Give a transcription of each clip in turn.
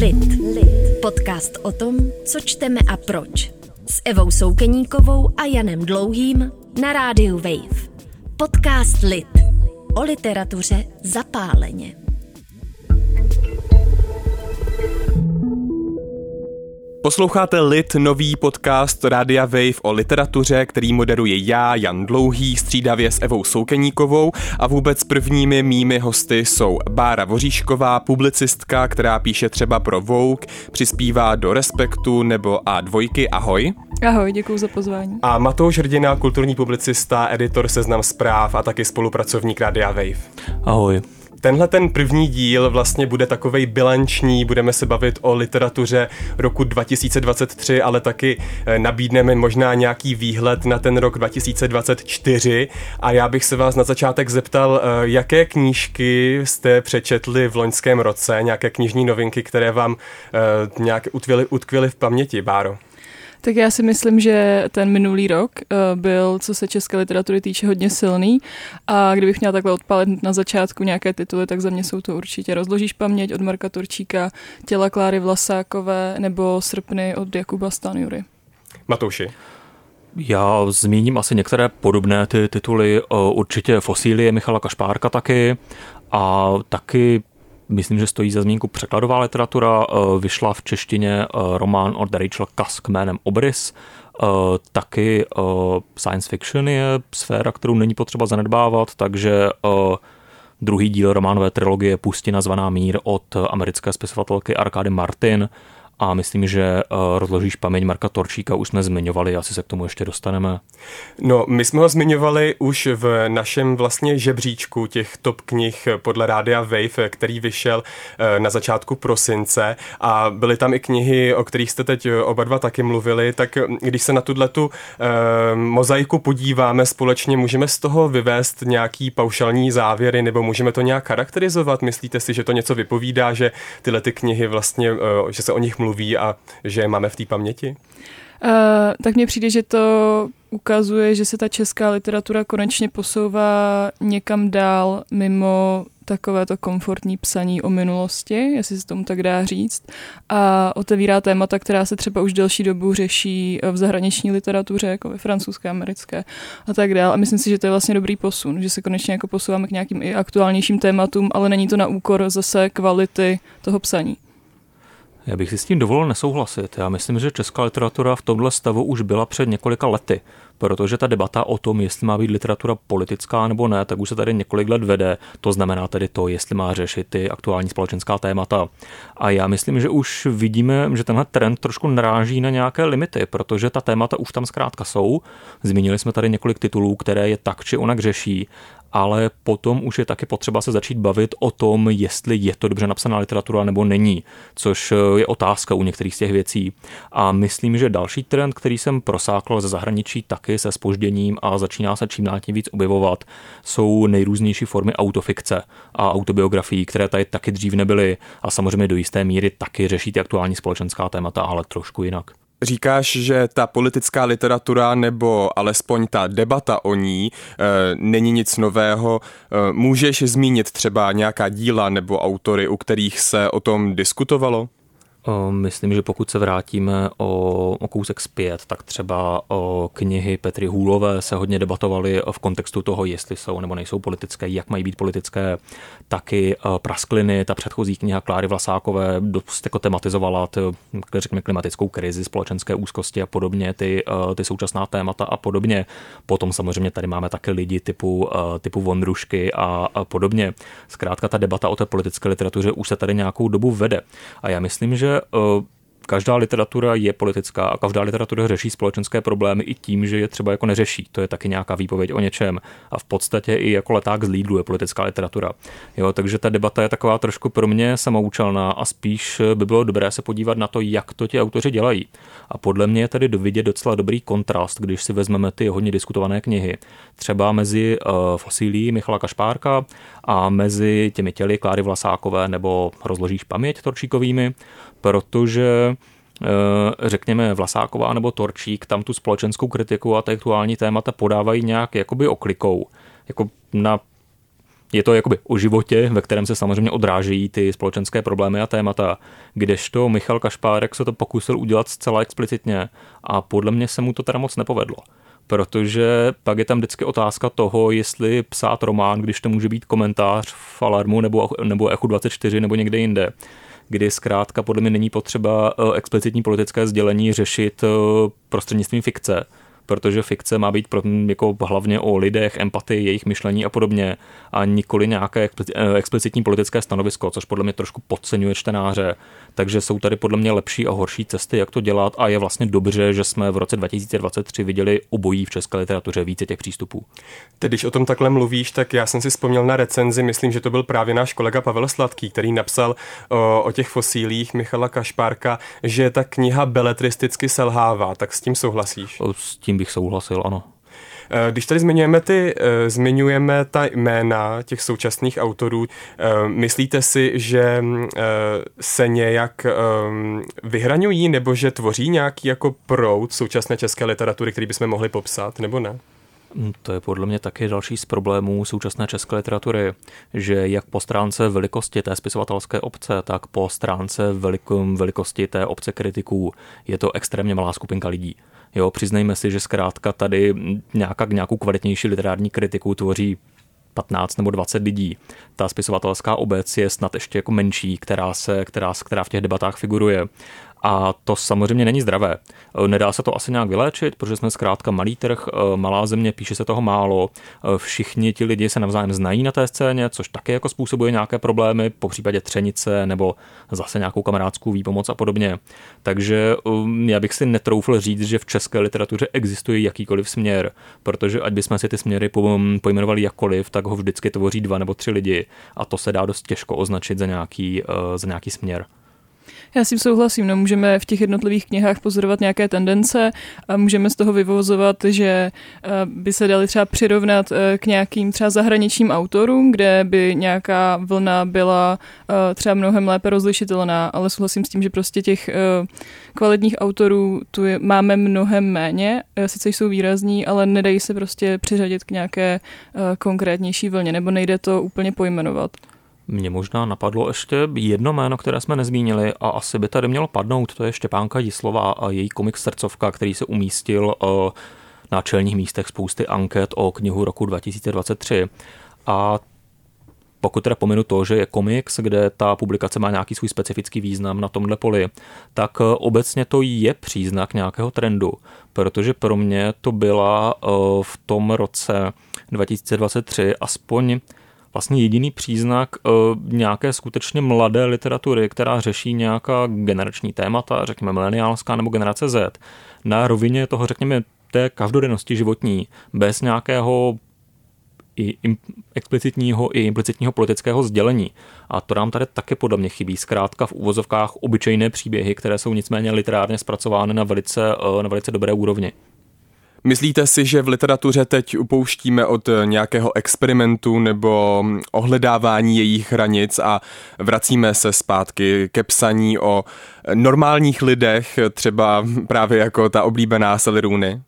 Lit. Podcast o tom, co čteme a proč. S Evou Soukeníkovou a Janem Dlouhým na Rádiu Wave. Podcast Lit. O literatuře zapáleně. Posloucháte Lit, nový podcast Rádia Wave o literatuře, který moderuje já, Jan Dlouhý, střídavě s Evou Soukeníkovou, a vůbec prvními mými hosty jsou Bára Voříšková, publicistka, která píše třeba pro Vogue, přispívá do Respektu nebo A2. Ahoj. Ahoj, děkuji za pozvání. A Matouš Hrdina, kulturní publicista, editor Seznam zpráv a taky spolupracovník Rádia Wave. Ahoj. Tenhle ten první díl vlastně bude takovej bilanční, budeme se bavit o literatuře roku 2023, ale taky nabídneme možná nějaký výhled na ten rok 2024. A já bych se vás na začátek zeptal, jaké knížky jste přečetli v loňském roce, nějaké knižní novinky, které vám nějak utkvěly v paměti, Báro? Tak já si myslím, že ten minulý rok byl, co se české literatury týče, hodně silný, a kdybych měla takhle odpálit na začátku nějaké tituly, tak za mě jsou to určitě Rozložíš paměť od Marka Torčíka, Těla Kláry Vlasákové nebo Srpny od Jakuba Stanury. Matouši. Já zmíním asi některé podobné ty tituly, určitě Fosilie Michala Kašpárka taky, a taky myslím, že stojí za zmínku překladová literatura. Vyšla v češtině román od Rachel Cusk jménem Obrys. Taky science fiction je sféra, kterou není potřeba zanedbávat, takže druhý díl románové trilogie Pustina zvaná Mír od americké spisovatelky Arkady Martin. A myslím, že Rozložíš paměť Marka Torčíka už jsme zmiňovali, asi se k tomu ještě dostaneme. No, my jsme ho zmiňovali už v našem vlastně žebříčku těch top knih podle Rádia Wave, který vyšel na začátku prosince, a byly tam i knihy, o kterých jste teď oba dva taky mluvili, tak když se na tuto mozaiku podíváme společně, můžeme z toho vyvést nějaký paušální závěry, nebo můžeme to nějak charakterizovat? Myslíte si, že to něco vypovídá, že tyhle ty knihy vlastně, že se o nich mluví a že je máme v té paměti? Tak mně přijde, že to ukazuje, že se ta česká literatura konečně posouvá někam dál mimo takovéto komfortní psaní o minulosti, jestli se tomu tak dá říct, a otevírá témata, která se třeba už delší dobu řeší v zahraniční literatuře, jako ve francouzské, americké a tak dále. A myslím si, že to je vlastně dobrý posun, že se konečně jako posouváme k nějakým i aktuálnějším tématům, ale není to na úkor zase kvality toho psaní. Já bych si s tím dovolil nesouhlasit. Já myslím, že česká literatura v tomhle stavu už byla před několika lety, protože ta debata o tom, jestli má být literatura politická nebo ne, tak už se tady několik let vede. To znamená tedy to, jestli má řešit ty aktuální společenská témata. A já myslím, že už vidíme, že tenhle trend trošku naráží na nějaké limity, protože ta témata už tam zkrátka jsou. Zmínili jsme tady několik titulů, které je tak či onak řeší, ale potom už je taky potřeba se začít bavit o tom, jestli je to dobře napsaná literatura nebo není, což je otázka u některých z těch věcí. A myslím, že další trend, který jsem prosákl ze zahraničí taky se zpožděním a začíná se čím dál tím víc objevovat, jsou nejrůznější formy autofikce a autobiografií, které tady taky dřív nebyly a samozřejmě do jisté míry taky řeší ty aktuální společenská témata, ale trošku jinak. Říkáš, že ta politická literatura, nebo alespoň ta debata o ní, není nic nového. Můžeš zmínit třeba nějaká díla nebo autory, u kterých se o tom diskutovalo? Myslím, že pokud se vrátíme o kousek zpět, tak třeba o knihy Petry Hůlové se hodně debatovaly v kontextu toho, jestli jsou nebo nejsou politické, jak mají být politické. Taky Praskliny, ta předchozí kniha Kláry Vlasákové, dost jako tematizovala řekněme klimatickou krizi, společenské úzkosti a podobně, ty současná témata a podobně. Potom samozřejmě tady máme taky lidi typu Vondrušky a podobně. Zkrátka ta debata o té politické literatuře už se tady nějakou dobu vede. A já myslím, že každá literatura je politická a každá literatura řeší společenské problémy i tím, že je třeba jako neřeší. To je taky nějaká výpověď o něčem. A v podstatě i jako leták z Lidlu je politická literatura. Jo, takže ta debata je taková trošku pro mě samoučelná a spíš by bylo dobré se podívat na to, jak to ti autoři dělají. A podle mě je tady vidět docela dobrý kontrast, když si vezmeme ty hodně diskutované knihy. Třeba mezi Fosílií Michala Kašpárka a mezi těmi Těly Kláry Vlasákové nebo Rozložíš paměť Torčíkovými, protože řekněme Vlasáková nebo Torčík tam tu společenskou kritiku a aktuální témata podávají nějak jakoby oklikou. Jako na Je to jakoby o životě, ve kterém se samozřejmě odrážejí ty společenské problémy a témata, kdežto Michal Kašpárek se to pokusil udělat zcela explicitně a podle mě se mu to teda moc nepovedlo. Protože pak je tam vždycky otázka toho, jestli psát román, když to může být komentář v Alarmu nebo Echu 24 nebo někde jinde, kdy zkrátka podle mě není potřeba explicitní politické sdělení řešit prostřednictvím fikce, protože fikce má být jako hlavně o lidech, empatii, jejich myšlení a podobně a nikoli nějaké explicitní politické stanovisko, což podle mě trošku podceňuje čtenáře. Takže jsou tady podle mě lepší a horší cesty, jak to dělat a je vlastně dobře, že jsme v roce 2023 viděli obojí v české literatuře více těch přístupů. Teď, když o tom takhle mluvíš, tak já jsem si vzpomněl na recenzi, myslím, že to byl právě náš kolega Pavel Sladký, který napsal o těch fosílích Michala Kašpárka, že ta kniha beletristicky selhává, tak s tím souhlasíš? S tím bych souhlasil, ano. Když tady zmiňujeme ta jména těch současných autorů, myslíte si, že se nějak vyhraňují nebo že tvoří nějaký jako proud současné české literatury, který bychom mohli popsat, nebo ne? To je podle mě taky další z problémů současné české literatury, že jak po stránce velikosti té spisovatelské obce, tak po stránce velikosti té obce kritiků je to extrémně malá skupinka lidí. Jo, přiznejme si, že zkrátka tady nějakou kvalitnější literární kritiku tvoří 15 nebo 20 lidí. Ta spisovatelská obec je snad ještě jako menší, která v těch debatách figuruje. A to samozřejmě není zdravé. Nedá se to asi nějak vyléčit, protože jsme zkrátka malý trh, malá země, píše se toho málo. Všichni ti lidi se navzájem znají na té scéně, což také jako způsobuje nějaké problémy, popřípadě třenice nebo zase nějakou kamarádskou výpomoc a podobně. Takže já bych si netroufl říct, že v české literatuře existuje jakýkoliv směr, protože ať bychom si ty směry pojmenovali jakkoliv, tak ho vždycky tvoří 2 nebo 3 lidi a to se dá dost těžko označit za nějaký směr. Já s tím souhlasím, no, můžeme v těch jednotlivých knihách pozorovat nějaké tendence a můžeme z toho vyvozovat, že by se dali třeba přirovnat k nějakým třeba zahraničním autorům, kde by nějaká vlna byla třeba mnohem lépe rozlišitelná, ale souhlasím s tím, že prostě těch kvalitních autorů máme mnohem méně, sice jsou výrazní, ale nedají se prostě přiřadit k nějaké konkrétnější vlně, nebo nejde to úplně pojmenovat. Mně možná napadlo ještě jedno jméno, které jsme nezmínili a asi by tady mělo padnout, to je Štěpánka Jislová a její komik Srdcovka, který se umístil na čelních místech spousty anket o knihu roku 2023. A pokud teda pominu to, že je komiks, kde ta publikace má nějaký svůj specifický význam na tomhle poli, tak obecně to je příznak nějakého trendu, protože pro mě to byla v tom roce 2023 aspoň vlastně jediný příznak nějaké skutečně mladé literatury, která řeší nějaká generační témata, řekněme mileniálská nebo generace Z, na rovině toho, řekněme, té každodennosti životní, bez nějakého i explicitního i implicitního politického sdělení. A to nám tady také podle mě chybí. Zkrátka v uvozovkách obyčejné příběhy, které jsou nicméně literárně zpracovány na velice dobré úrovni. Myslíte si, že v literatuře teď upouštíme od nějakého experimentu nebo ohledávání jejich hranic a vracíme se zpátky ke psaní o normálních lidech, třeba právě jako ta oblíbená Sally Rooney?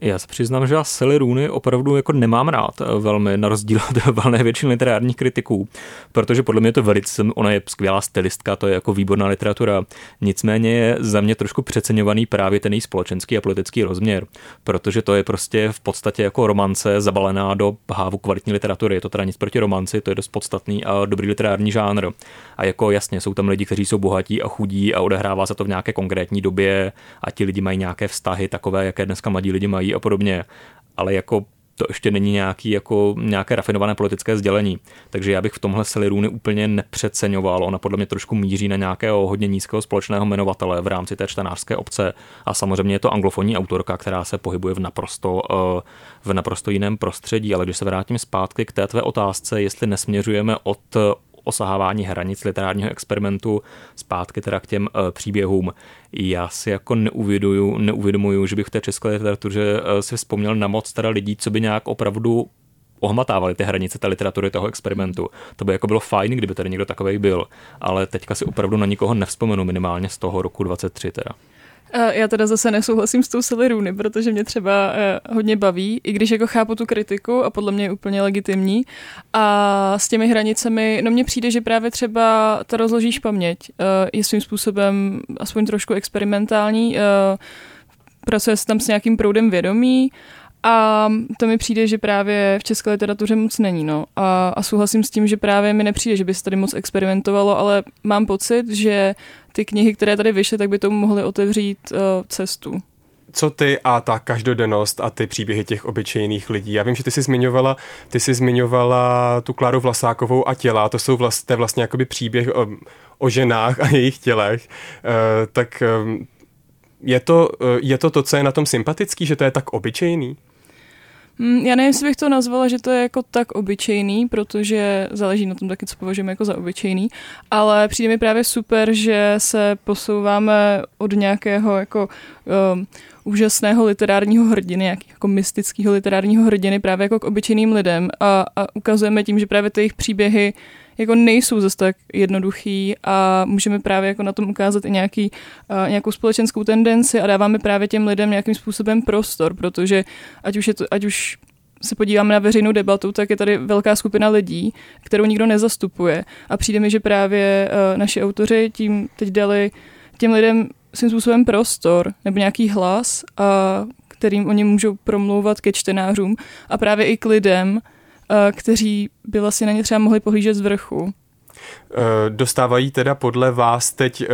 Já se přiznám, že já Sally Rooney opravdu jako nemám rád velmi, na rozdíl od valné většiny literárních kritiků, protože podle mě je to velice, ona je skvělá stylistka, to je jako výborná literatura, nicméně je za mě trošku přeceňovaný právě ten její společenský a politický rozměr, protože to je prostě v podstatě jako romance zabalená do hávu kvalitní literatury, je to teda nic proti romanci, to je dost podstatný a dobrý literární žánr. A jako jasně, jsou tam lidi, kteří jsou bohatí a chudí a odehrává se to v nějaké konkrétní době a ti lidi mají nějaké vztahy takové, jaké dneska mladí lidi mají a podobně, ale jako to ještě není nějaké rafinované politické sdělení. Takže já bych v tomhle Sally Rooney úplně nepřeceňoval. Ona podle mě trošku míří na nějakého hodně nízkého společného jmenovatele v rámci té čtenářské obce a samozřejmě je to anglofonní autorka, která se pohybuje v naprosto jiném prostředí. Ale když se vrátím zpátky k té tvé otázce, jestli nesměřujeme od osahávání hranic literárního experimentu zpátky teda k těm příběhům. Já si jako neuvědomuju, že bych v té české literatuře si vzpomněl na moc teda lidí, co by nějak opravdu ohmatávali ty hranice té literatury toho experimentu. To by jako bylo fajn, kdyby tady někdo takovej byl, ale teďka si opravdu na nikoho nevzpomenu minimálně z toho roku 23 teda. Já teda zase nesouhlasím s tou Sally Rooney, protože mě třeba hodně baví, i když jako chápu tu kritiku a podle mě je úplně legitimní. A s těmi hranicemi, no mně přijde, že právě třeba ta rozložíš paměť je svým způsobem aspoň trošku experimentální, pracuje se tam s nějakým proudem vědomí a to mi přijde, že právě v české literatuře moc není. No. A souhlasím s tím, že právě mi nepřijde, že by se tady moc experimentovalo, ale mám pocit, že ty knihy, které tady vyšly, tak by tomu mohly otevřít cestu. Co ty a ta každodennost a ty příběhy těch obyčejných lidí? Já vím, že ty jsi zmiňovala tu Kláru Vlasákovou a těla, to jsou vlastně jakoby příběh o ženách a jejich tělech, tak je to, co je na tom sympatický, že to je tak obyčejný? Já nevím, jestli bych to nazvala, že to je jako tak obyčejný, protože záleží na tom taky, co považujeme jako za obyčejný, ale přijde mi právě super, že se posouváme od nějakého jako úžasného literárního hrdiny, nějakého jako mystického literárního hrdiny právě jako k obyčejným lidem a ukazujeme tím, že právě ty jejich příběhy jako nejsou zase tak jednoduchý a můžeme právě jako na tom ukázat i nějakou společenskou tendenci a dáváme právě těm lidem nějakým způsobem prostor, protože ať už se podíváme na veřejnou debatu, tak je tady velká skupina lidí, kterou nikdo nezastupuje a přijde mi, že právě naši autoři tím teď dali těm lidem svým způsobem prostor nebo nějaký hlas, kterým oni můžou promlouvat ke čtenářům a právě i k lidem, kteří by vlastně na ně třeba mohli pohlížet z vrchu. Dostávají teda podle vás teď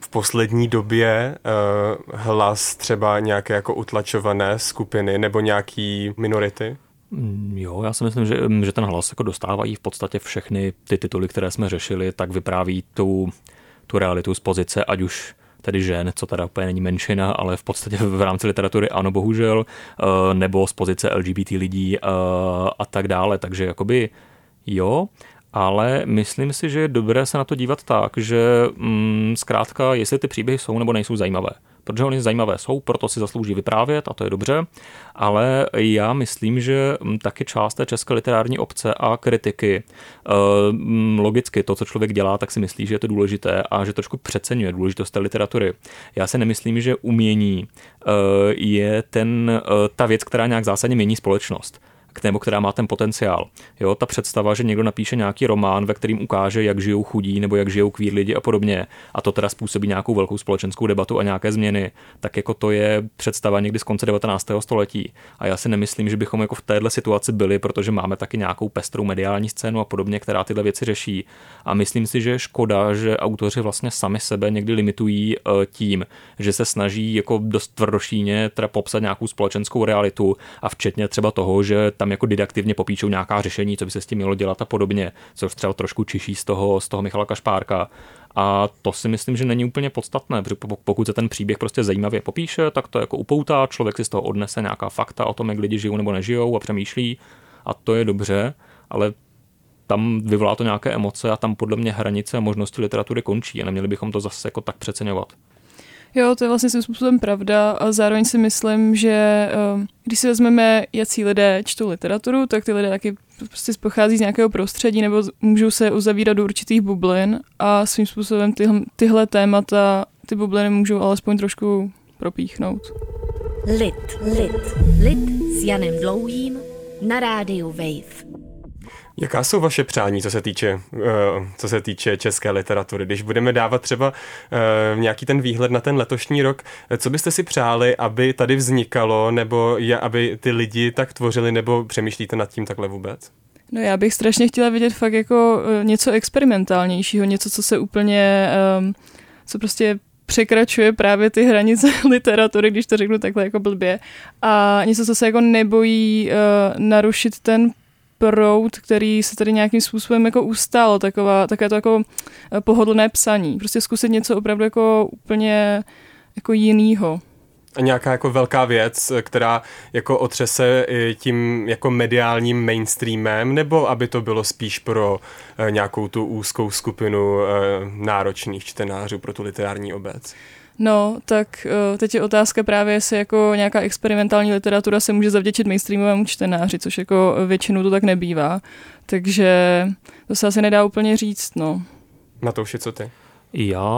v poslední době hlas třeba nějaké jako utlačované skupiny nebo nějaký minority? Jo, já si myslím, že ten hlas jako dostávají v podstatě všechny ty tituly, které jsme řešili, tak vypráví tu realitu z pozice, ať už tedy žen, co teda úplně není menšina, ale v podstatě v rámci literatury ano, bohužel, nebo z pozice LGBT lidí a tak dále, takže jakoby jo, ale myslím si, že je dobré se na to dívat tak, že zkrátka, jestli ty příběhy jsou nebo nejsou zajímavé, protože oni zajímavé jsou, proto si zaslouží vyprávět a to je dobře, ale já myslím, že taky část té české literární obce a kritiky logicky to, co člověk dělá, tak si myslí, že je to důležité a že trošku přeceňuje důležitost té literatury. Já si nemyslím, že umění je ta věc, která nějak zásadně mění společnost, nebo která má ten potenciál. Jo, ta představa, že někdo napíše nějaký román, ve kterým ukáže, jak žijou chudí nebo jak žijou queer lidi a podobně, a to teda způsobí nějakou velkou společenskou debatu a nějaké změny, tak jako to je představa někdy z konce 19. století. A já si nemyslím, že bychom jako v téhle situaci byli, protože máme taky nějakou pestrou mediální scénu a podobně, která tyhle věci řeší. A myslím si, že je škoda, že autoři vlastně sami sebe někdy limitují tím, že se snaží jako dost tvrdošíně teda popsat nějakou společenskou realitu a včetně třeba toho, že tam jako didaktivně popíšou nějaká řešení, co by se s tím mělo dělat a podobně, což třeba trošku čiší z toho Michala Kašpárka. A to si myslím, že není úplně podstatné, protože pokud se ten příběh prostě zajímavě popíše, tak to jako upoutá, člověk si z toho odnese nějaká fakta o tom, jak lidi žijou nebo nežijou a přemýšlí a to je dobře, ale tam vyvolá to nějaké emoce a tam podle mě hranice a možnosti literatury končí a neměli bychom to zase jako tak přeceňovat. Jo, to je vlastně svým způsobem pravda a zároveň si myslím, že když si vezmeme, jací lidé čtou literaturu, tak ty lidé taky prostě pochází z nějakého prostředí nebo můžou se uzavírat do určitých bublin a svým způsobem tyhle témata, ty bubliny můžou alespoň trošku propíchnout. Lit s Janem Dlouhým na rádiu Wave. Jaká jsou vaše přání, co se týče české literatury? Když budeme dávat třeba nějaký ten výhled na ten letošní rok, co byste si přáli, aby tady vznikalo, nebo aby ty lidi tak tvořili, nebo přemýšlíte nad tím takhle vůbec? No já bych strašně chtěla vidět fakt jako něco experimentálnějšího, něco, co se úplně, co prostě překračuje právě ty hranice literatury, když to řeknu takhle jako blbě. A něco, co se jako nebojí narušit ten proud, který se tady nějakým způsobem jako ustálo, takové to jako pohodlné psaní. Prostě zkusit něco opravdu jako úplně jako jinýho. A nějaká jako velká věc, která jako otřese tím jako mediálním mainstreamem, nebo aby to bylo spíš pro nějakou tu úzkou skupinu náročných čtenářů pro tu literární obec? No, tak teď je otázka právě, jestli jako nějaká experimentální literatura se může zavděčit mainstreamovému čtenáři, což jako většinou to tak nebývá. Takže to se asi nedá úplně říct, no. Matouši, co ty? Já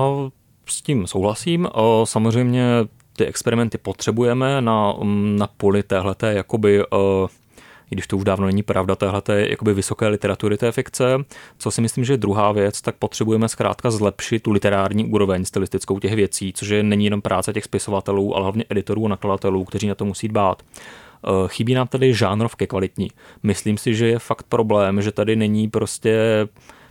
s tím souhlasím. Samozřejmě ty experimenty potřebujeme na poli téhleté, jakoby, i když to už dávno není pravda, téhleté jakoby vysoké literatury té fikce. Co si myslím, že je druhá věc, tak potřebujeme zkrátka zlepšit tu literární úroveň stylistickou těch věcí, což není jenom práce těch spisovatelů, ale hlavně editorů a nakladatelů, kteří na to musí dbát. Chybí nám tady žánrovky kvalitní. Myslím si, že je fakt problém, že tady není prostě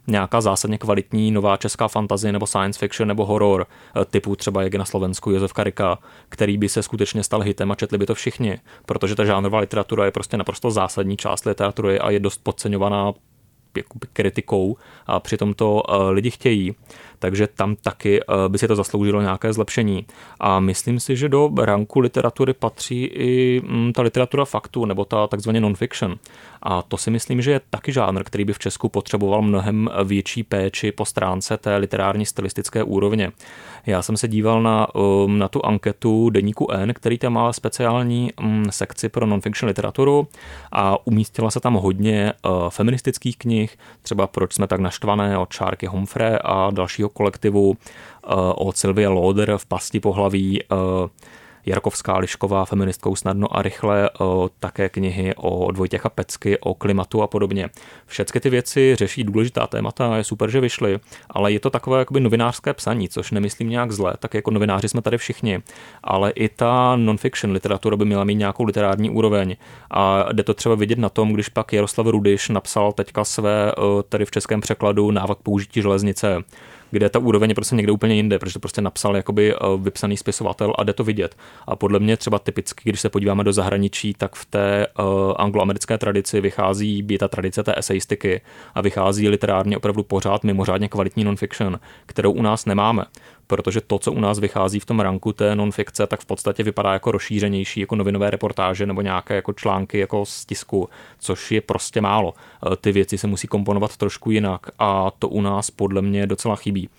nějaká zásadně kvalitní nová česká fantazie nebo science fiction nebo horor typu třeba jak je na Slovensku Josef Karika, který by se skutečně stal hitem a četli by to všichni, protože ta žánrová literatura je prostě naprosto zásadní část literatury a je dost podceňovaná kritikou a přitom to lidi chtějí, takže tam taky by si to zasloužilo nějaké zlepšení. A myslím si, že do ranku literatury patří i ta literatura faktu nebo ta takzvaně non-fiction. A to si myslím, že je taky žánr, který by v Česku potřeboval mnohem větší péči po stránce té literární stylistické úrovně. Já jsem se díval na tu anketu deníku N, který tam má speciální sekci pro non-fiction literaturu a umístila se tam hodně feministických knih, třeba Proč jsme tak naštvané od Čárky Humphrey a dalšího kolektivu, od Silvie Lauder v Pasti pohlaví, Jarkovská Lišková feministkou snadno a rychle, také knihy od Vojtěcha Pecky o klimatu a podobně. Všechny ty věci řeší důležitá témata a je super, že vyšly, ale je to takové jakoby novinářské psaní, což nemyslím nějak zle, tak jako novináři jsme tady všichni, ale i ta non-fiction literatura by měla mít nějakou literární úroveň a jde to třeba vidět na tom, když pak Jaroslav Rudiš napsal teďka své tady v českém překladu Návod k použití železnice, kde ta úroveň je prostě někde úplně jinde, protože to prostě napsal jakoby vypsaný spisovatel a jde to vidět. A podle mě třeba typicky, když se podíváme do zahraničí, tak v té angloamerické tradici vychází ta tradice té eseistiky a vychází literárně opravdu pořád mimořádně kvalitní non-fiction, kterou u nás nemáme. Protože to, co u nás vychází v tom ranku té non-fikce, tak v podstatě vypadá jako rozšířenější, jako novinové reportáže nebo nějaké jako články jako z tisku, což je prostě málo. Ty věci se musí komponovat trošku jinak a to u nás podle mě docela chybí.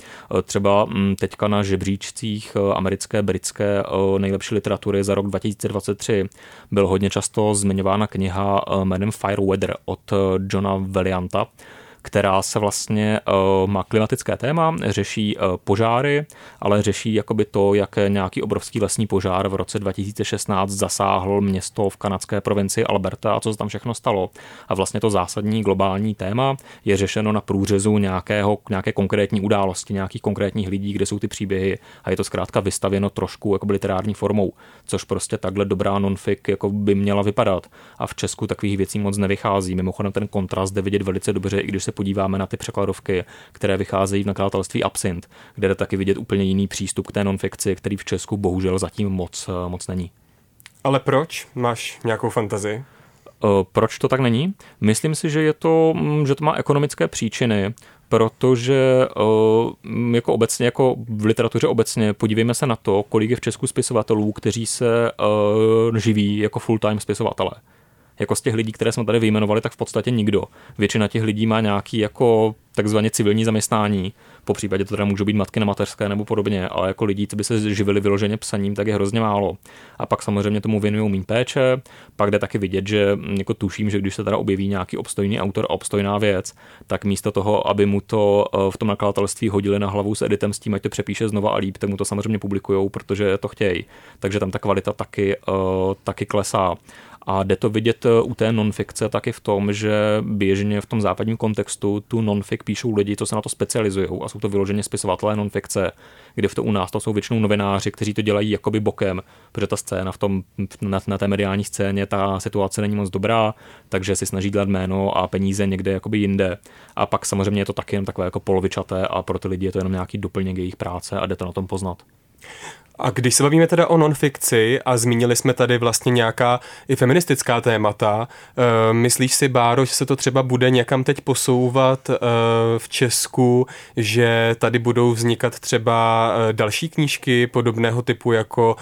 Třeba teďka na žebříčcích americké, britské nejlepší literatury za rok 2023 byl hodně často zmiňována kniha jménem Fireweather od Johna Vaillanta, která se vlastně má klimatické téma, řeší požáry, ale řeší jakoby to, jak nějaký obrovský lesní požár v roce 2016 zasáhl město v kanadské provincii Alberta a co se tam všechno stalo. A vlastně to zásadní globální téma je řešeno na průřezu nějaké konkrétní události, nějakých konkrétních lidí, kde jsou ty příběhy a je to zkrátka vystavěno trošku jakoby literární formou, což prostě takhle dobrá non-fic jako by měla vypadat. A v Česku takových věcí moc nevychází. Mimochodem ten kontrast jde vidět velice dobře, i když se podíváme na ty překladovky, které vycházejí v nakladatelství Absint, kde jde taky vidět úplně jiný přístup k té non-fikci, který v Česku bohužel zatím moc není. Ale proč? Máš nějakou fantazii? Proč to tak není? Myslím si, že to má ekonomické příčiny, protože jako obecně, jako v literatuře obecně, podívejme se na to, kolik je v Česku spisovatelů, kteří se živí jako full-time spisovatelé. Jako z těch lidí, které jsme tady vyjmenovali, tak v podstatě nikdo. Většina těch lidí má nějaký jako takzvaně civilní zaměstnání. Po případě to teda můžou být matky na mateřské nebo podobně, ale jako lidí, co by se živili vyloženě psaním, tak je hrozně málo. A pak samozřejmě tomu věnují méně péče, pak jde taky vidět, že jako tuším, že když se teda objeví nějaký obstojný autor a obstojná věc, tak místo toho, aby mu to v tom nakladatelství hodili na hlavu s editem s tím, ať to přepíše znova a líp, tak mu to samozřejmě publikujou, protože to chtějí. Takže tam ta kvalita taky klesá. A jde to vidět u té non-fikce taky v tom, že běžně v tom západním kontextu tu non-fik píšou lidi, co se na to specializují a jsou to vyloženě spisovatelé non-fikce, kde v to u nás to jsou většinou novináři, kteří to dělají jakoby bokem, protože ta scéna na té mediální scéně, ta situace není moc dobrá, takže si snaží dělat jméno a peníze někde jakoby jinde. A pak samozřejmě je to taky jen takové jako polovičaté a pro ty lidi je to jenom nějaký doplněk jejich práce a jde to na tom poznat. A když se bavíme teda o non-fikci a zmínili jsme tady vlastně nějaká i feministická témata, myslíš si, Báro, že se to třeba bude někam teď posouvat v Česku, že tady budou vznikat třeba další knížky podobného typu jako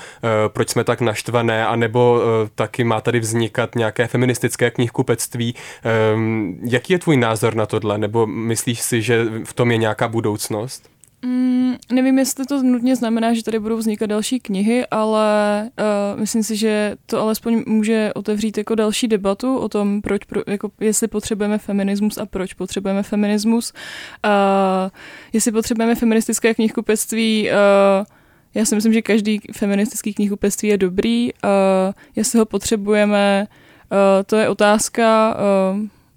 Proč jsme tak naštvané, anebo taky má tady vznikat nějaké feministické knihkupectví. Jaký je tvůj názor na tohle, nebo myslíš si, že v tom je nějaká budoucnost? Nevím, jestli to nutně znamená, že tady budou vznikat další knihy, ale myslím si, že to alespoň může otevřít jako další debatu o tom, proč, jako jestli potřebujeme feminismus a proč potřebujeme feminismus. Jestli potřebujeme feministické knihkupectví, já si myslím, že každý feministický knihkupectví je dobrý. Jestli ho potřebujeme, to je otázka.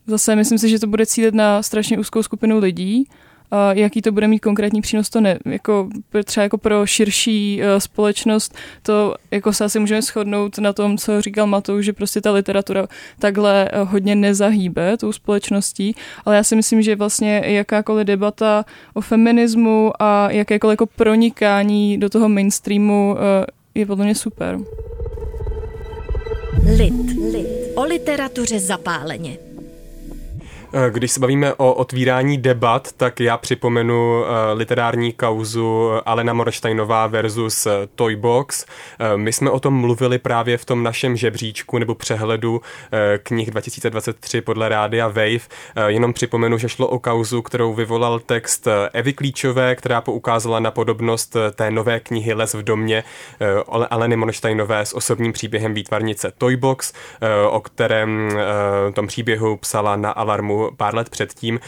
Zase myslím si, že to bude cílit na strašně úzkou skupinu lidí. Jaký to bude mít konkrétní přínos, to ne, jako, třeba jako pro širší společnost, to jako se asi můžeme shodnout na tom, co říkal Matouš, že prostě ta literatura takhle hodně nezahýbe tou společností, ale já si myslím, že vlastně jakákoliv debata o feminismu a jakékoliv jako pronikání do toho mainstreamu je podle mě super. Lit. O literatuře zapáleně. Když se bavíme o otvírání debat, tak já připomenu literární kauzu Alena Mornštajnová versus Toybox. My jsme o tom mluvili právě v tom našem žebříčku nebo přehledu knih 2023 podle Rádia Wave. Jenom připomenu, že šlo o kauzu, kterou vyvolal text Evy Klíčové, která poukázala na podobnost té nové knihy Les v domě Aleny Mornštajnové s osobním příběhem výtvarnice Toybox, o kterém tom příběhu psala na Alarmu pár let předtím.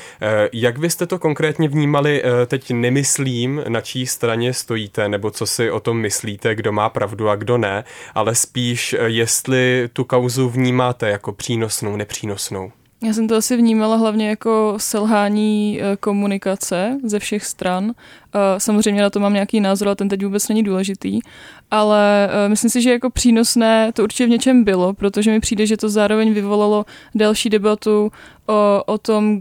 Jak byste to konkrétně vnímali? Teď nemyslím, na čí straně stojíte, nebo co si o tom myslíte, kdo má pravdu a kdo ne, ale spíš, jestli tu kauzu vnímáte jako přínosnou, nepřínosnou. Já jsem to asi vnímala hlavně jako selhání komunikace ze všech stran. Samozřejmě na to mám nějaký názor, ale ten teď vůbec není důležitý. Ale myslím si, že jako přínosné to určitě v něčem bylo, protože mi přijde, že to zároveň vyvolalo další debatu o tom,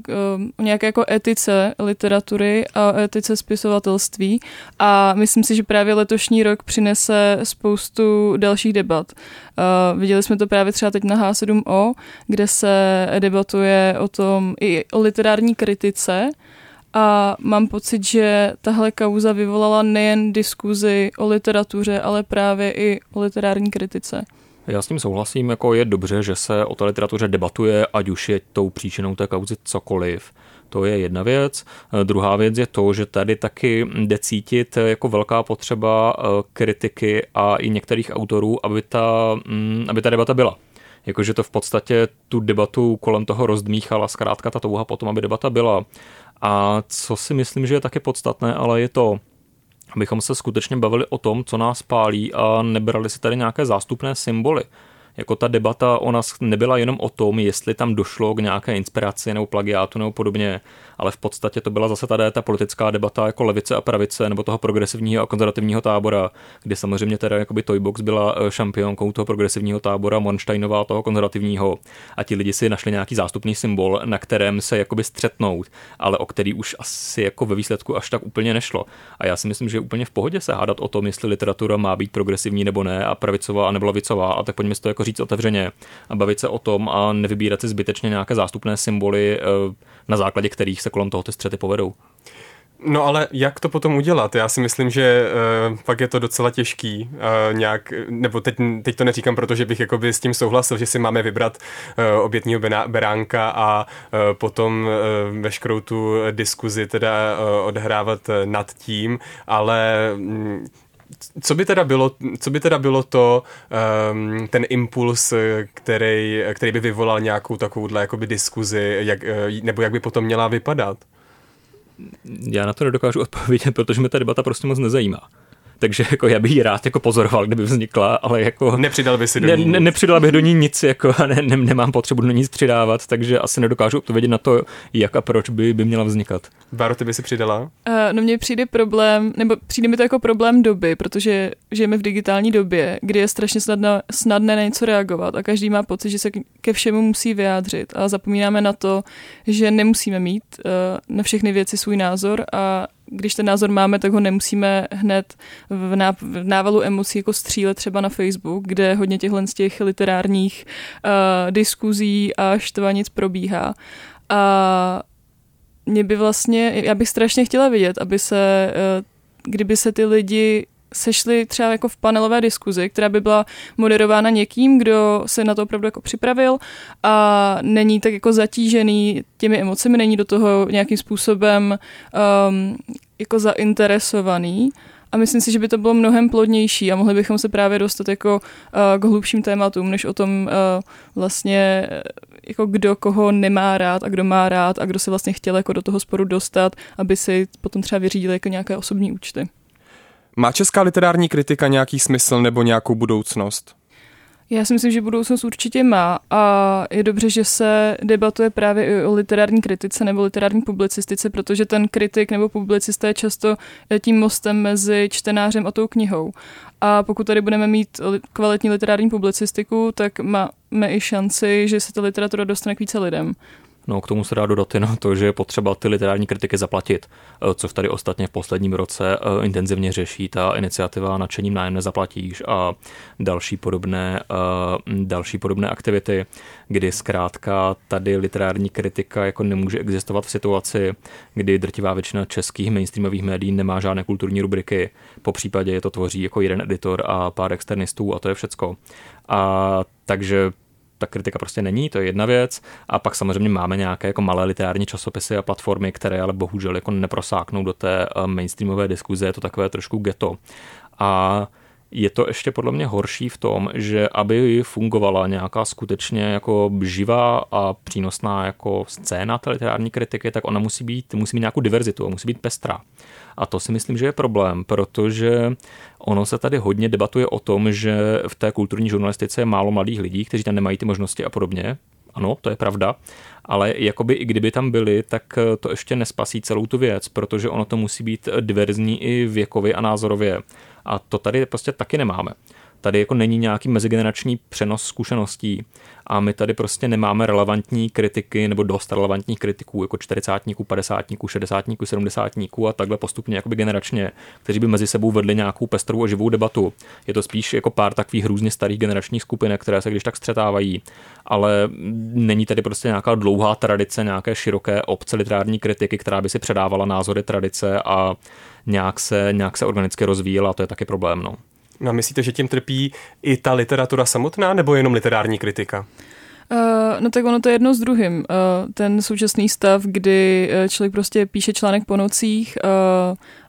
o nějaké jako etice literatury a etice spisovatelství. A myslím si, že právě letošní rok přinese spoustu dalších debat. Viděli jsme to právě třeba teď na H7O, kde se debatuje o tom i o literární kritice. A mám pocit, že tahle kauza vyvolala nejen diskuzi o literatuře, ale právě i o literární kritice. Já s tím souhlasím, jako je dobře, že se o té literatuře debatuje, ať už je tou příčinou té kauzy cokoliv. To je jedna věc. Druhá věc je to, že tady taky jde cítit jako velká potřeba kritiky a i některých autorů, aby ta debata byla. Jakože to v podstatě tu debatu kolem toho rozdmíchala zkrátka ta touha potom, aby debata byla. A co si myslím, že je taky podstatné, ale je to, abychom se skutečně bavili o tom, co nás pálí a nebrali si tady nějaké zástupné symboly. Jako ta debata o nás nebyla jenom o tom, jestli tam došlo k nějaké inspiraci nebo plagiátu nebo podobně, ale v podstatě to byla zase tady ta politická debata jako levice a pravice nebo toho progresivního a konzervativního tábora, kde samozřejmě teda jakoby Toybox byla šampionkou toho progresivního tábora, Mornštajnová toho konzervativního a ti lidi si našli nějaký zástupný symbol, na kterém se jakoby střetnout, ale o který už asi jako ve výsledku až tak úplně nešlo. A já si myslím, že je úplně v pohodě se hádat o tom, jestli literatura má být progresivní nebo ne a pravicová a nebo levicová, a tak pojďme si to jako říct otevřeně a bavit se o tom a nevybírat si zbytečně nějaké zástupné symboly, na základě kterých se kolem toho ty střety povedou. No ale jak to potom udělat? Já si myslím, že pak je to docela těžký nějak, nebo teď to neříkám, protože bych jakoby s tím souhlasil, že si máme vybrat obětního beránka a potom veškerou tu diskuzi teda odhrávat nad tím, ale... Co by teda bylo to, ten impuls, který by vyvolal nějakou takovouhle jakoby diskuzi, jak by potom měla vypadat? Já na to nedokážu odpovědět, protože mě ta debata prostě moc nezajímá. Takže jako já bych ji rád jako pozoroval, kdyby vznikla, ale jako... Nepřidal by si do ní nic. Nepřidal bych do ní nic, jako nemám potřebu do ní nic přidávat, takže asi nedokážu odpovědět na to, jak a proč by měla vznikat. Báro, ty by si přidala? No mně přijde problém, nebo přijde mi to jako problém doby, protože žijeme v digitální době, kdy je strašně snadné na něco reagovat a každý má pocit, že se ke všemu musí vyjádřit a zapomínáme na to, že nemusíme mít na všechny věci svůj názor a když ten názor máme, tak ho nemusíme hned v návalu emocí jako střílet třeba na Facebook, kde hodně těch literárních diskuzí a štvanic probíhá. A mě by vlastně, já bych strašně chtěla vidět, aby se, kdyby se ty lidi sešli třeba jako v panelové diskuzi, která by byla moderována někým, kdo se na to opravdu jako připravil a není tak jako zatížený těmi emocemi, není do toho nějakým způsobem jako zainteresovaný a myslím si, že by to bylo mnohem plodnější a mohli bychom se právě dostat jako k hlubším tématům, než o tom vlastně jako kdo koho nemá rád a kdo má rád a kdo se vlastně chtěl jako do toho sporu dostat, aby si potom třeba vyřídili jako nějaké osobní účty. Má česká literární kritika nějaký smysl nebo nějakou budoucnost? Já si myslím, že budoucnost určitě má a je dobře, že se debatuje právě i o literární kritice nebo literární publicistice, protože ten kritik nebo publicista je často tím mostem mezi čtenářem a tou knihou. A pokud tady budeme mít kvalitní literární publicistiku, tak máme i šanci, že se ta literatura dostane k více lidem. No, k tomu se dá dodat i na to, že je potřeba ty literární kritiky zaplatit, což tady ostatně v posledním roce intenzivně řeší ta iniciativa Nadšením nájem nezaplatíš a další podobné aktivity, kdy zkrátka tady literární kritika jako nemůže existovat v situaci, kdy drtivá většina českých mainstreamových médií nemá žádné kulturní rubriky, popřípadě je to tvoří jako jeden editor a pár externistů a to je všecko. A takže ta kritika prostě není, to je jedna věc. A pak samozřejmě máme nějaké jako malé literární časopisy a platformy, které ale bohužel jako neprosáknou do té mainstreamové diskuze, je to takové trošku ghetto. A je to ještě podle mě horší v tom, že aby fungovala nějaká skutečně jako živá a přínosná jako scéna té literární kritiky, tak ona musí mít nějakou diverzitu a musí být pestrá. A to si myslím, že je problém, protože ono se tady hodně debatuje o tom, že v té kulturní žurnalistice je málo mladých lidí, kteří tam nemají ty možnosti a podobně. Ano, to je pravda, ale jakoby i kdyby tam byli, tak to ještě nespasí celou tu věc, protože ono to musí být diverzní i věkově a názorově. A to tady prostě taky nemáme. Tady jako není nějaký mezigenerační přenos zkušeností a my tady prostě nemáme relevantní kritiky nebo dost relevantních kritiků jako 40-tníků, 50-tníků, 60-tníků, 70-tníků a takhle postupně jakoby generačně, kteří by mezi sebou vedli nějakou pestrou a živou debatu. Je to spíš jako pár takových různě starých generačních skupin, které se když tak střetávají, ale není tady prostě nějaká dlouhá tradice, nějaké široké obce literární kritiky, která by si předávala názory, tradice a nějak se organicky rozvíjela, a to je taky problém, no. No a myslíte, že tím trpí i ta literatura samotná, nebo jenom literární kritika? No tak ono to je jedno s druhým. Ten současný stav, kdy člověk prostě píše článek po nocích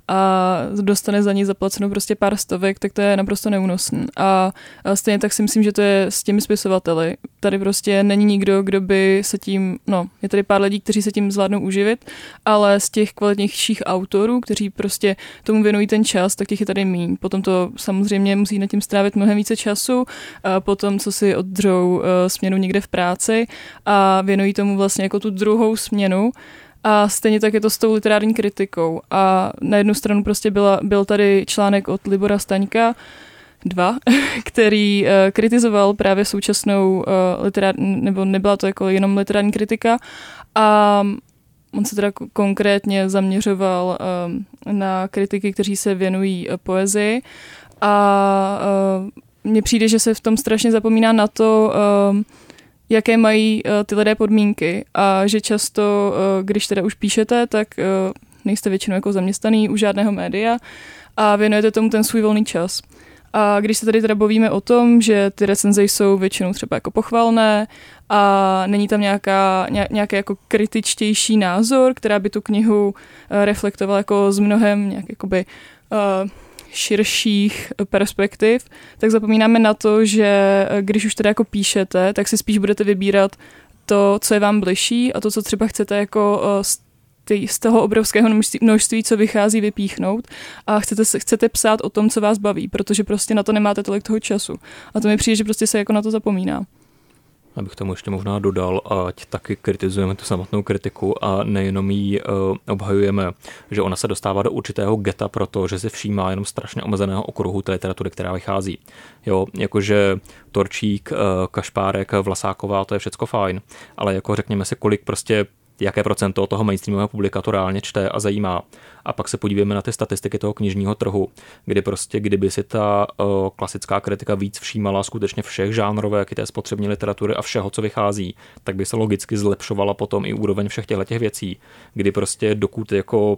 a dostane za ní zaplaceno prostě pár stovek, tak to je naprosto neúnosné. A stejně tak si myslím, že to je s těmi spisovateli. Tady prostě není nikdo, kdo by se tím, no, je tady pár lidí, kteří se tím zvládnou uživit, ale z těch kvalitnějších autorů, kteří prostě tomu věnují ten čas, tak těch je tady míň. Potom to samozřejmě musí nad tím strávit mnohem více času, a potom, co si oddřou směnu někde v práci a věnují tomu vlastně jako tu druhou směnu. A stejně tak je to s tou literární kritikou. A na jednu stranu prostě byl tady článek od Libora Staňka, 2, který kritizoval právě současnou literární, nebo nebyla to jako jenom literární kritika. A on se teda konkrétně zaměřoval na kritiky, kteří se věnují poezii. A mně přijde, že se v tom strašně zapomíná na to, jaké mají ty lidé podmínky a že často, když teda už píšete, tak nejste většinou jako zaměstnaný u žádného média a věnujete tomu ten svůj volný čas. A když se tady teda bavíme o tom, že ty recenze jsou většinou třeba jako pochvalné a není tam nějaký jako kritičtější názor, která by tu knihu reflektovala jako z mnohem nějak jakoby širších perspektiv, tak zapomínáme na to, že když už teda jako píšete, tak si spíš budete vybírat to, co je vám bližší a to, co třeba chcete jako z toho obrovského množství, co vychází, vypíchnout a chcete psát o tom, co vás baví, protože prostě na to nemáte tolik toho času. A to mi přijde, že prostě se jako na to zapomíná. Abych tomu ještě možná dodal, ať taky kritizujeme tu samotnou kritiku a nejenom ji obhajujeme, že ona se dostává do určitého geta proto, že se všímá jenom strašně omezeného okruhu té literatury, která vychází. Jo, jakože Torčík, Kašpárek, Vlasáková, to je všecko fajn, ale jako řekněme si, kolik prostě jaké procento toho mainstreamového publika to reálně čte a zajímá. A pak se podívejme na ty statistiky toho knižního trhu, kdy prostě kdyby si ta klasická kritika víc všímala skutečně všech žánrovek, i té spotřební literatury a všeho, co vychází, tak by se logicky zlepšovala potom i úroveň všech těchto věcí, kdy prostě dokud jako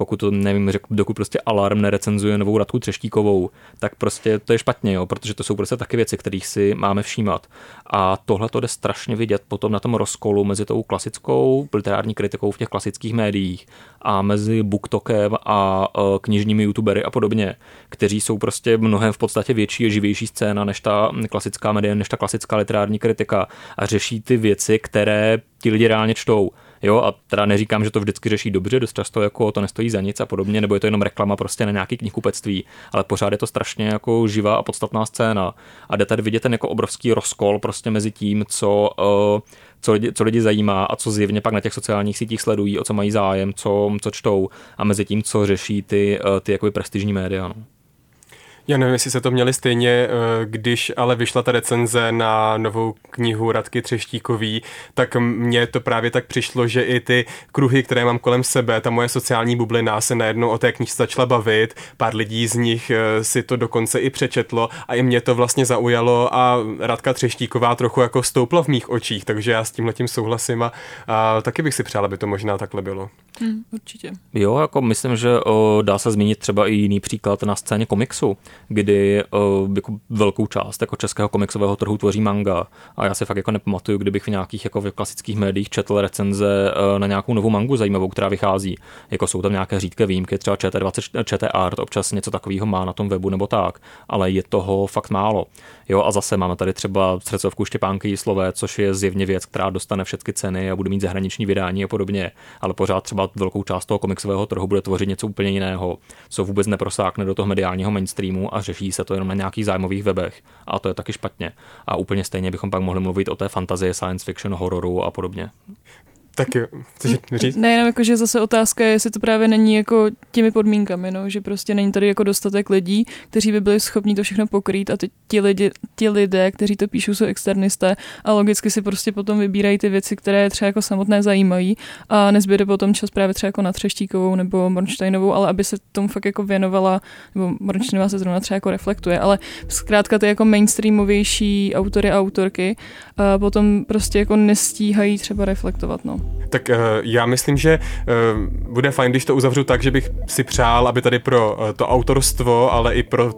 pokud to nevím, řekl, dokud prostě Alarm nerecenzuje novou Radku Třeštíkovou, tak prostě to je špatně, jo, protože to jsou prostě taky věci, kterých si máme všímat. A tohle to jde strašně vidět potom na tom rozkolu mezi tou klasickou literární kritikou v těch klasických médiích a mezi booktokem a knižními youtubery a podobně, kteří jsou prostě mnohem v podstatě větší a živější scéna než ta klasická média, než ta klasická literární kritika a řeší ty věci, které ti lidi reálně čtou. Jo, a teda neříkám, že to vždycky řeší dobře, dost často jako to nestojí za nic a podobně, nebo je to jenom reklama prostě na nějaký knihkupectví, ale pořád je to strašně jako živá a podstatná scéna. A jde tady vidět ten jako obrovský rozkol prostě mezi tím, co lidi zajímá a co zjevně pak na těch sociálních sítích sledují, o co mají zájem, co čtou a mezi tím, co řeší ty jako prestižní média, no. Já nevím, jestli se to měli stejně, když ale vyšla ta recenze na novou knihu Radky Třeštíkový, tak mně to právě tak přišlo, že i ty kruhy, které mám kolem sebe, ta moje sociální bublina se najednou o té knižce začala bavit, pár lidí z nich si to dokonce i přečetlo a i mě to vlastně zaujalo a Radka Třeštíková trochu jako stoupla v mých očích, takže já s tímhletím souhlasím a taky bych si přála, aby to možná takhle bylo. Určitě. Jo, jako myslím, že dá se zmínit třeba i jiný příklad na scéně komiksu, kdy jako velkou část jako českého komiksového trhu tvoří manga. A já si fakt jako nepamatuju, kdybych v nějakých jako v klasických médiích četl recenze na nějakou novou mangu zajímavou, která vychází. Jako jsou tam nějaké řídké výjimky, třeba ČT Art občas něco takového má na tom webu nebo tak, ale je toho fakt málo. Jo, a zase máme tady třeba srdcovku Štěpánky Jíslové, což je zjevně věc, která dostane všechny ceny a bude mít zahraniční vydání a podobně, ale pořád třeba velkou část toho komiksového trhu bude tvořit něco úplně jiného, co vůbec neprosákne do toho mediálního mainstreamu a řeší se to jenom na nějakých zájmových webech. A to je taky špatně. A úplně stejně bychom pak mohli mluvit o té fantazii, science fiction, hororu a podobně. Tak jo, chceš říct? Nejenom jakože zase otázka je, jestli to právě není jako těmi podmínkami, no, že prostě není tady jako dostatek lidí, kteří by byli schopni to všechno pokrýt a ti lidé, kteří to píšou, jsou externisté a logicky si prostě potom vybírají ty věci, které třeba jako samotné zajímají a nezbyde potom čas právě třeba jako na Třeštíkovou nebo Mornštajnovou, ale aby se tomu fakt jako věnovala, nebo Mornštajnová se zrovna třeba jako reflektuje, ale zkrátka ty jako mainstreamovější autory a autorky a potom prostě jako nestíhají třeba reflektovat, no. Tak já myslím, že bude fajn, když to uzavřu tak, že bych si přál, aby tady pro to autorstvo, ale i pro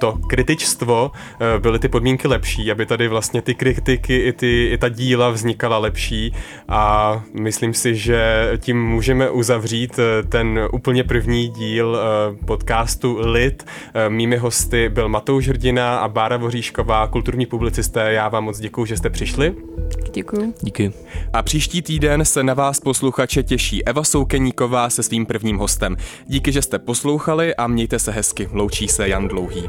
to kritičstvo byly ty podmínky lepší, aby tady vlastně ty kritiky i ta díla vznikala lepší a myslím si, že tím můžeme uzavřít ten úplně první díl podcastu Lit. Mými hosty byl Matouš Hrdina a Bára Voříšková, kulturní publicisté. Já vám moc děkuju, že jste přišli. Děkuju. Díky. A příští týden se na vás posluchače těší Eva Soukeníková se svým prvním hostem. Díky, že jste poslouchali a mějte se hezky. Loučí se Jan Dlouhý.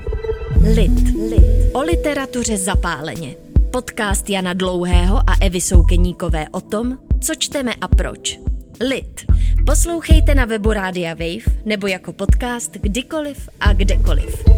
Lit. O literatuře zapáleně. Podcast Jana Dlouhého a Evy Soukeníkové o tom, co čteme a proč. Lit. Poslouchejte na webu Rádia Wave nebo jako podcast kdykoliv a kdekoliv.